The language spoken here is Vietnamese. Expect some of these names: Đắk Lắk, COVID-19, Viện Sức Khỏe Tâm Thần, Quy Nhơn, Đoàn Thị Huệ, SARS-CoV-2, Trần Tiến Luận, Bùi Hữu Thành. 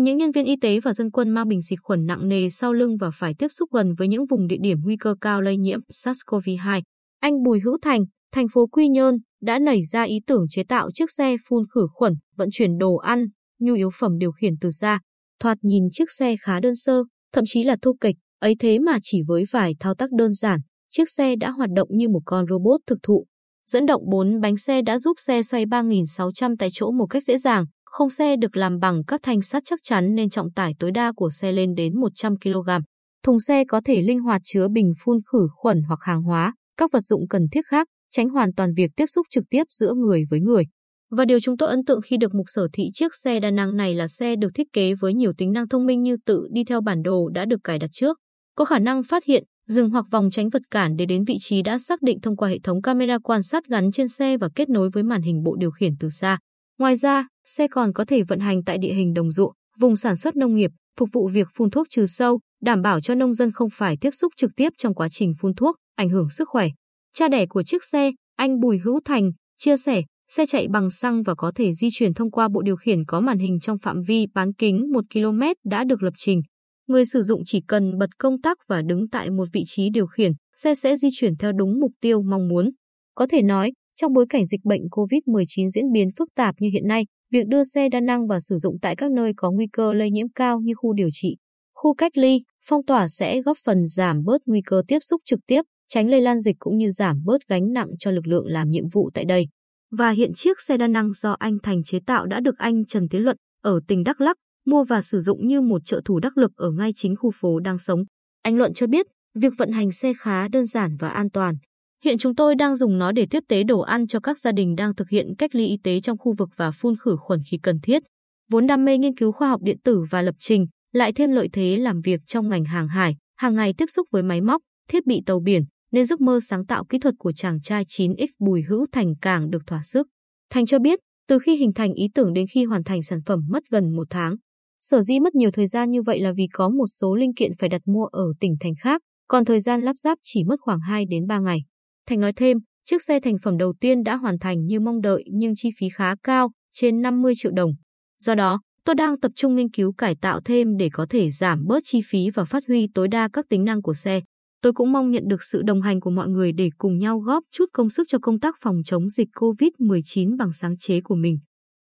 Nhìn những nhân viên y tế và dân quân mang bình xịt khuẩn nặng nề sau lưng và phải tiếp xúc gần với những vùng địa điểm nguy cơ cao lây nhiễm SARS-CoV-2, anh Bùi Hữu Thành, thành phố Quy Nhơn, đã nảy ra ý tưởng chế tạo chiếc xe phun khử khuẩn, vận chuyển đồ ăn, nhu yếu phẩm điều khiển từ xa. Thoạt nhìn chiếc xe khá đơn sơ, thậm chí là thô kệch, ấy thế mà chỉ với vài thao tác đơn giản, chiếc xe đã hoạt động như một con robot thực thụ. Dẫn động 4 bánh xe đã giúp xe xoay 3.600 tại chỗ một cách dễ dàng. Khung xe được làm bằng các thanh sắt chắc chắn nên trọng tải tối đa của xe lên đến 100 kg. Thùng xe có thể linh hoạt chứa bình phun khử khuẩn hoặc hàng hóa, các vật dụng cần thiết khác, tránh hoàn toàn việc tiếp xúc trực tiếp giữa người với người. Và điều chúng tôi ấn tượng khi được mục sở thị chiếc xe đa năng này là xe được thiết kế với nhiều tính năng thông minh như tự đi theo bản đồ đã được cài đặt trước, có khả năng phát hiện, dừng hoặc vòng tránh vật cản để đến vị trí đã xác định thông qua hệ thống camera quan sát gắn trên xe và kết nối với màn hình bộ điều khiển từ xa. Ngoài ra, xe còn có thể vận hành tại địa hình đồng ruộng, vùng sản xuất nông nghiệp, phục vụ việc phun thuốc trừ sâu, đảm bảo cho nông dân không phải tiếp xúc trực tiếp trong quá trình phun thuốc, ảnh hưởng sức khỏe. Cha đẻ của chiếc xe, anh Bùi Hữu Thành, chia sẻ, xe chạy bằng xăng và có thể di chuyển thông qua bộ điều khiển có màn hình trong phạm vi bán kính 1 km đã được lập trình. Người sử dụng chỉ cần bật công tắc và đứng tại một vị trí điều khiển, xe sẽ di chuyển theo đúng mục tiêu mong muốn. Có thể nói, trong bối cảnh dịch bệnh COVID-19 diễn biến phức tạp như hiện nay, việc đưa xe đa năng và sử dụng tại các nơi có nguy cơ lây nhiễm cao như khu điều trị, khu cách ly, phong tỏa sẽ góp phần giảm bớt nguy cơ tiếp xúc trực tiếp, tránh lây lan dịch cũng như giảm bớt gánh nặng cho lực lượng làm nhiệm vụ tại đây. Và hiện chiếc xe đa năng do anh Thành chế tạo đã được anh Trần Tiến Luận ở tỉnh Đắk Lắk mua và sử dụng như một trợ thủ đắc lực ở ngay chính khu phố đang sống. Anh Luận cho biết, việc vận hành xe khá đơn giản và an toàn. Hiện chúng tôi đang dùng nó để tiếp tế đồ ăn cho các gia đình đang thực hiện cách ly y tế trong khu vực và phun khử khuẩn khi cần thiết. Vốn đam mê nghiên cứu khoa học điện tử và lập trình, lại thêm lợi thế làm việc trong ngành hàng hải, hàng ngày tiếp xúc với máy móc, thiết bị tàu biển, nên giấc mơ sáng tạo kỹ thuật của chàng trai 9X Bùi Hữu Thành càng được thỏa sức. Thành cho biết, từ khi hình thành ý tưởng đến khi hoàn thành sản phẩm mất gần 1 tháng. Sở dĩ mất nhiều thời gian như vậy là vì có một số linh kiện phải đặt mua ở tỉnh thành khác, còn thời gian lắp ráp chỉ mất khoảng 2 đến 3 ngày. Thành nói thêm, chiếc xe thành phẩm đầu tiên đã hoàn thành như mong đợi nhưng chi phí khá cao, trên 50 triệu đồng. Do đó, tôi đang tập trung nghiên cứu cải tạo thêm để có thể giảm bớt chi phí và phát huy tối đa các tính năng của xe. Tôi cũng mong nhận được sự đồng hành của mọi người để cùng nhau góp chút công sức cho công tác phòng chống dịch COVID-19 bằng sáng chế của mình.